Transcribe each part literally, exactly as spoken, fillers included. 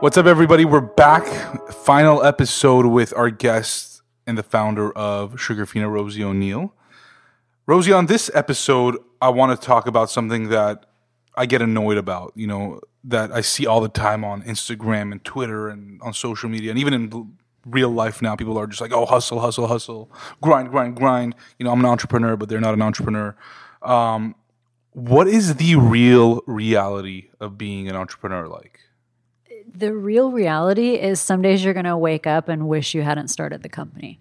What's up, everybody? We're back. Final episode with our guest and the founder of Sugarfina, Rosie O'Neill. Rosie, on this episode, I want to talk about something that I get annoyed about, you know, that I see all the time on Instagram and Twitter and on social media. And even in real life now, people are just like, oh, hustle, hustle, hustle, grind, grind, grind. You know, I'm an entrepreneur, but they're not an entrepreneur. Um, what is the real reality of being an entrepreneur like? The real reality is some days you're going to wake up and wish you hadn't started the company.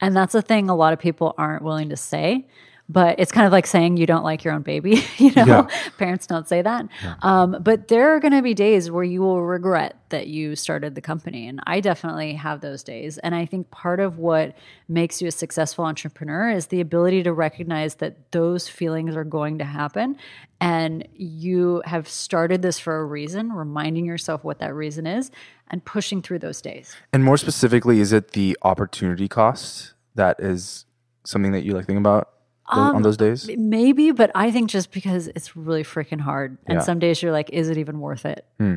And that's a thing a lot of people aren't willing to say, but it's kind of like saying you don't like your own baby. You know, yeah. Parents don't say that. Yeah. Um, but there are going to be days where you will regret that you started the company. And I definitely have those days. And I think part of what makes you a successful entrepreneur is the ability to recognize that those feelings are going to happen. And you have started this for a reason, reminding yourself what that reason is and pushing through those days. And more specifically, is it the opportunity cost that is something that you like think about? Um, on those days? Maybe, but I think just because it's really freaking hard. And yeah. Some days you're like, is it even worth it? Hmm.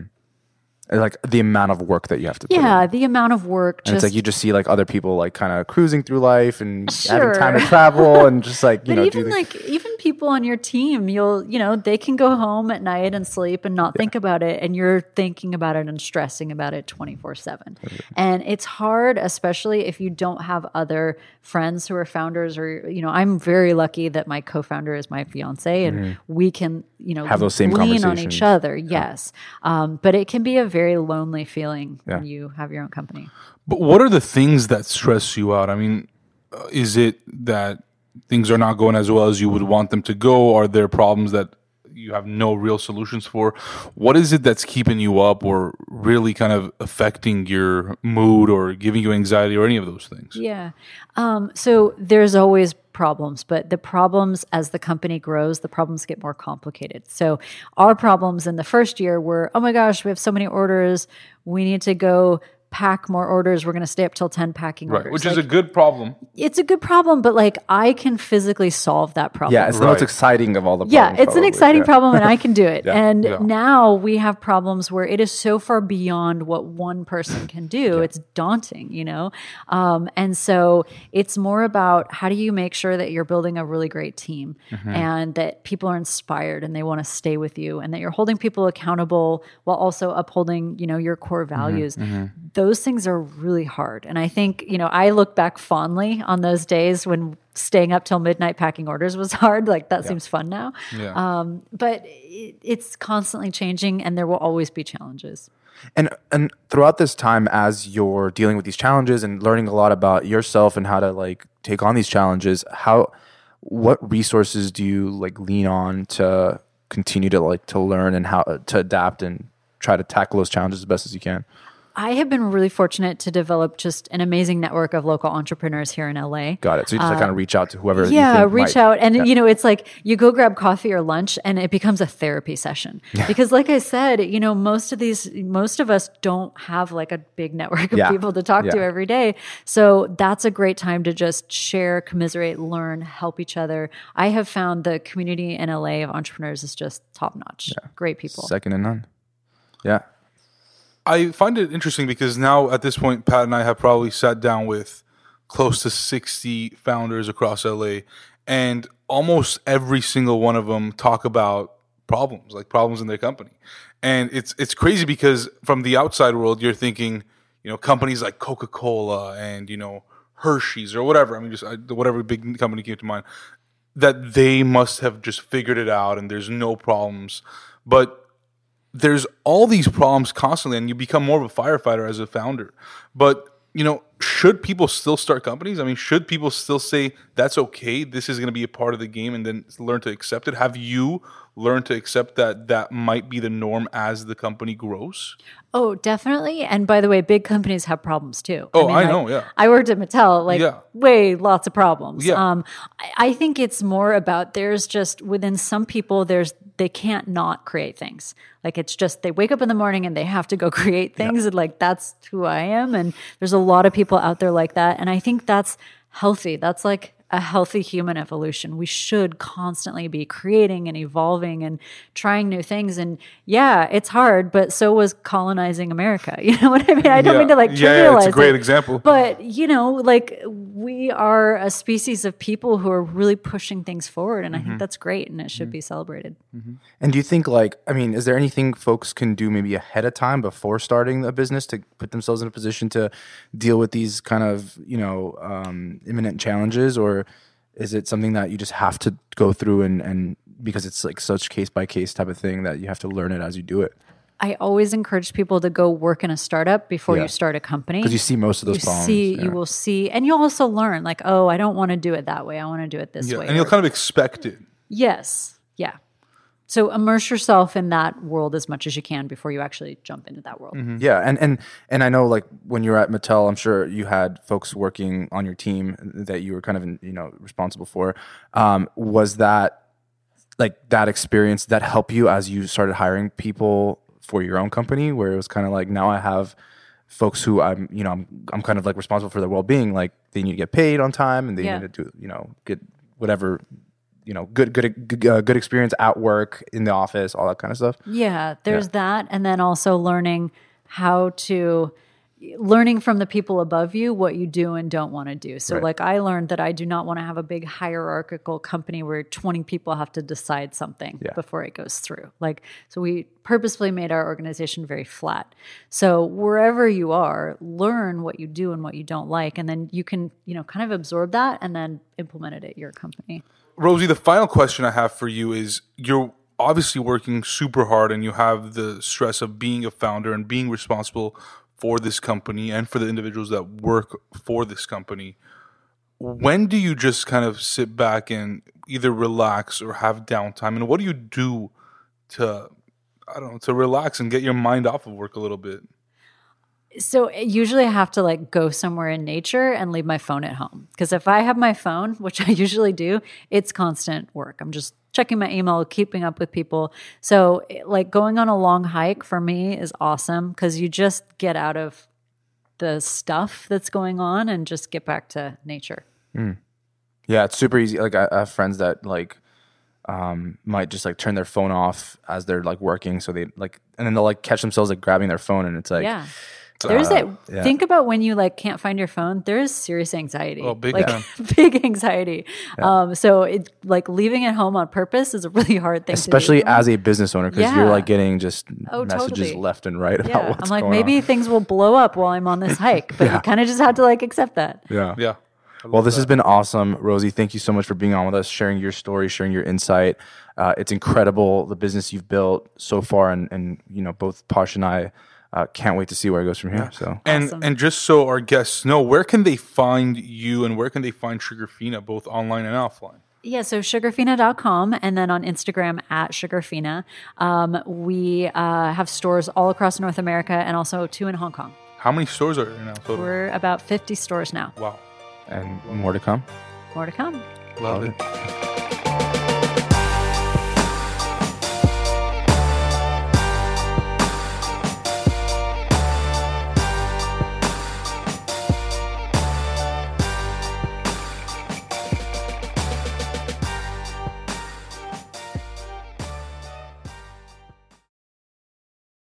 Like the amount of work that you have to put Yeah, in. the amount of work. And just, it's like you just see like other people like kind of cruising through life and sure. having time to travel and just like, you but know. Even do the, like, even people on your team, you'll, you know, they can go home at night and sleep and not yeah. think about it. And you're thinking about it and stressing about it twenty-four seven. And it's hard, especially if you don't have other friends who are founders or, you know, I'm very lucky that my co-founder is my fiance and mm. we can, you know, have those same lean conversations on each other. Yeah. Yes. Um, but it can be a very lonely feeling yeah. when you have your own company. But what are the things that stress you out? I mean, uh, is it that things are not going as well as you would want them to go? Are there problems that you have no real solutions for? What is it that's keeping you up or really kind of affecting your mood or giving you anxiety or any of those things? Yeah. Um, so there's always problems, but the problems as the company grows, the problems get more complicated. So our problems in the first year were, oh my gosh, we have so many orders. We need to go pack more orders. We're going to stay up till ten packing right. orders. Which like, is a good problem. It's a good problem, but like I can physically solve that problem. Yeah, it's the right. most exciting of all the problems. Yeah, it's probably. an exciting yeah. problem and I can do it. yeah. And yeah. now we have problems where it is so far beyond what one person can do. yeah. It's daunting, you know? Um, and so it's more about how do you make sure that you're building a really great team mm-hmm. and that people are inspired and they want to stay with you and that you're holding people accountable while also upholding, you know, your core values. Mm-hmm. Mm-hmm. Those things are really hard. And I think, you know, I look back fondly on those days when staying up till midnight packing orders was hard. Like that yeah. seems fun now. Yeah. Um, but it, it's constantly changing and there will always be challenges. And and throughout this time, as you're dealing with these challenges and learning a lot about yourself and how to like take on these challenges, how, what resources do you like lean on to continue to like to learn and how to adapt and try to tackle those challenges as best as you can? I have been really fortunate to develop just an amazing network of local entrepreneurs here in L A. Got it. So you just uh, like kind of reach out to whoever yeah, you think reach might. out. And, yeah. you know, it's like you go grab coffee or lunch and it becomes a therapy session. Because like I said, you know, most of these, most of us don't have like a big network of yeah. people to talk yeah. to every day. So that's a great time to just share, commiserate, learn, help each other. I have found the community in L A of entrepreneurs is just top notch. Yeah. Great people. Second to none. Yeah. I find it interesting because now at this point, Pat and I have probably sat down with close to sixty founders across L A, and almost every single one of them talk about problems, like problems in their company. And it's it's crazy because from the outside world, you're thinking, you know, companies like Coca-Cola and, you know, Hershey's or whatever. I mean, just whatever big company came to mind, that they must have just figured it out and there's no problems. But there's all these problems constantly, and you become more of a firefighter as a founder. But, you know, should people still start companies? I mean, should people still say, that's okay, this is going to be a part of the game, and then learn to accept it? Have you learned to accept that that might be the norm as the company grows? Oh, definitely. And by the way, big companies have problems too. Oh, I, mean, I like, know, yeah. I worked at Mattel, like yeah. way, lots of problems. Yeah. Um, I, I think it's more about there's just, within some people, there's they can't not create things. Like it's just they wake up in the morning and they have to go create things. Yeah. And like that's who I am. And there's a lot of people out there like that. And I think that's healthy. That's like a healthy human evolution. We should constantly be creating and evolving and trying new things. And yeah, it's hard, but so was colonizing America. You know what I mean? I don't yeah. mean to like trivialize yeah, yeah, it's a great it, example. But, you know, like we are a species of people who are really pushing things forward. And mm-hmm. I think that's great and it should mm-hmm. be celebrated. Mm-hmm. And do you think like, I mean, is there anything folks can do maybe ahead of time before starting a business to put themselves in a position to deal with these kind of, you know, um, imminent challenges? Or is it something that you just have to go through and, and because it's like such case by case type of thing that you have to learn it as you do it? I always encourage people to go work in a startup before yeah. you start a company. Because you see most of those you problems. See, yeah. You will see, and you'll also learn like, oh, I don't want to do it that way. I want to do it this yeah. way. And you'll kind of expect it. Yes. Yeah. So immerse yourself in that world as much as you can before you actually jump into that world. Mm-hmm. Yeah, and, and and I know like when you were at Mattel, I'm sure you had folks working on your team that you were kind of you know responsible for. Um, was that like that experience that helped you as you started hiring people for your own company, where it was kind of like now I have folks who I'm you know I'm I'm kind of like responsible for their well being. Like they need to get paid on time and they yeah. need to do you know get whatever. You know, good, good, good, uh, good experience at work, in the office, all that kind of stuff. Yeah, there's yeah. that. And then also learning how to, learning from the people above you, what you do and don't want to do. So right. like I learned that I do not want to have a big hierarchical company where twenty people have to decide something yeah. before it goes through. Like, so we purposefully made our organization very flat. So wherever you are, learn what you do and what you don't like. And then you can, you know, kind of absorb that and then implement it at your company. Rosie, the final question I have for you is you're obviously working super hard and you have the stress of being a founder and being responsible for this company and for the individuals that work for this company. When do you just kind of sit back and either relax or have downtime? And what do you do to, I don't know, to relax and get your mind off of work a little bit? So usually I have to like go somewhere in nature and leave my phone at home. Because if I have my phone, which I usually do, it's constant work. I'm just checking my email, keeping up with people. So like going on a long hike for me is awesome because you just get out of the stuff that's going on and just get back to nature. Mm. Yeah, it's super easy. Like I have friends that like um, might just like turn their phone off as they're like working. So they like, and then they'll like catch themselves like grabbing their phone and it's like, yeah. There's that. Uh, yeah. Think about when you like can't find your phone. There is serious anxiety. Oh, big like, big anxiety. Yeah. Um, so it like leaving it home on purpose is a really hard thing, especially to do. As a business owner, because yeah. you're like getting just oh, messages totally. Left and right yeah. about what's going on. I'm like, maybe on. Things will blow up while I'm on this hike, but yeah. you kind of just have to like accept that. Yeah, yeah. Well, this that. has been awesome, Rosie. Thank you so much for being on with us, sharing your story, sharing your insight. Uh, it's incredible the business you've built so far, and and you know both Pash and I. Uh, can't wait to see where it goes from here. So, and awesome. And just so our guests know, where can they find you and where can they find Sugarfina, both online and offline? Yeah, so sugarfina dot com and then on Instagram at Sugarfina. Um, we uh, have stores all across North America and also two in Hong Kong. How many stores are there now? Total? We're about fifty stores now. Wow. And more to come? More to come. Love, Love it. it.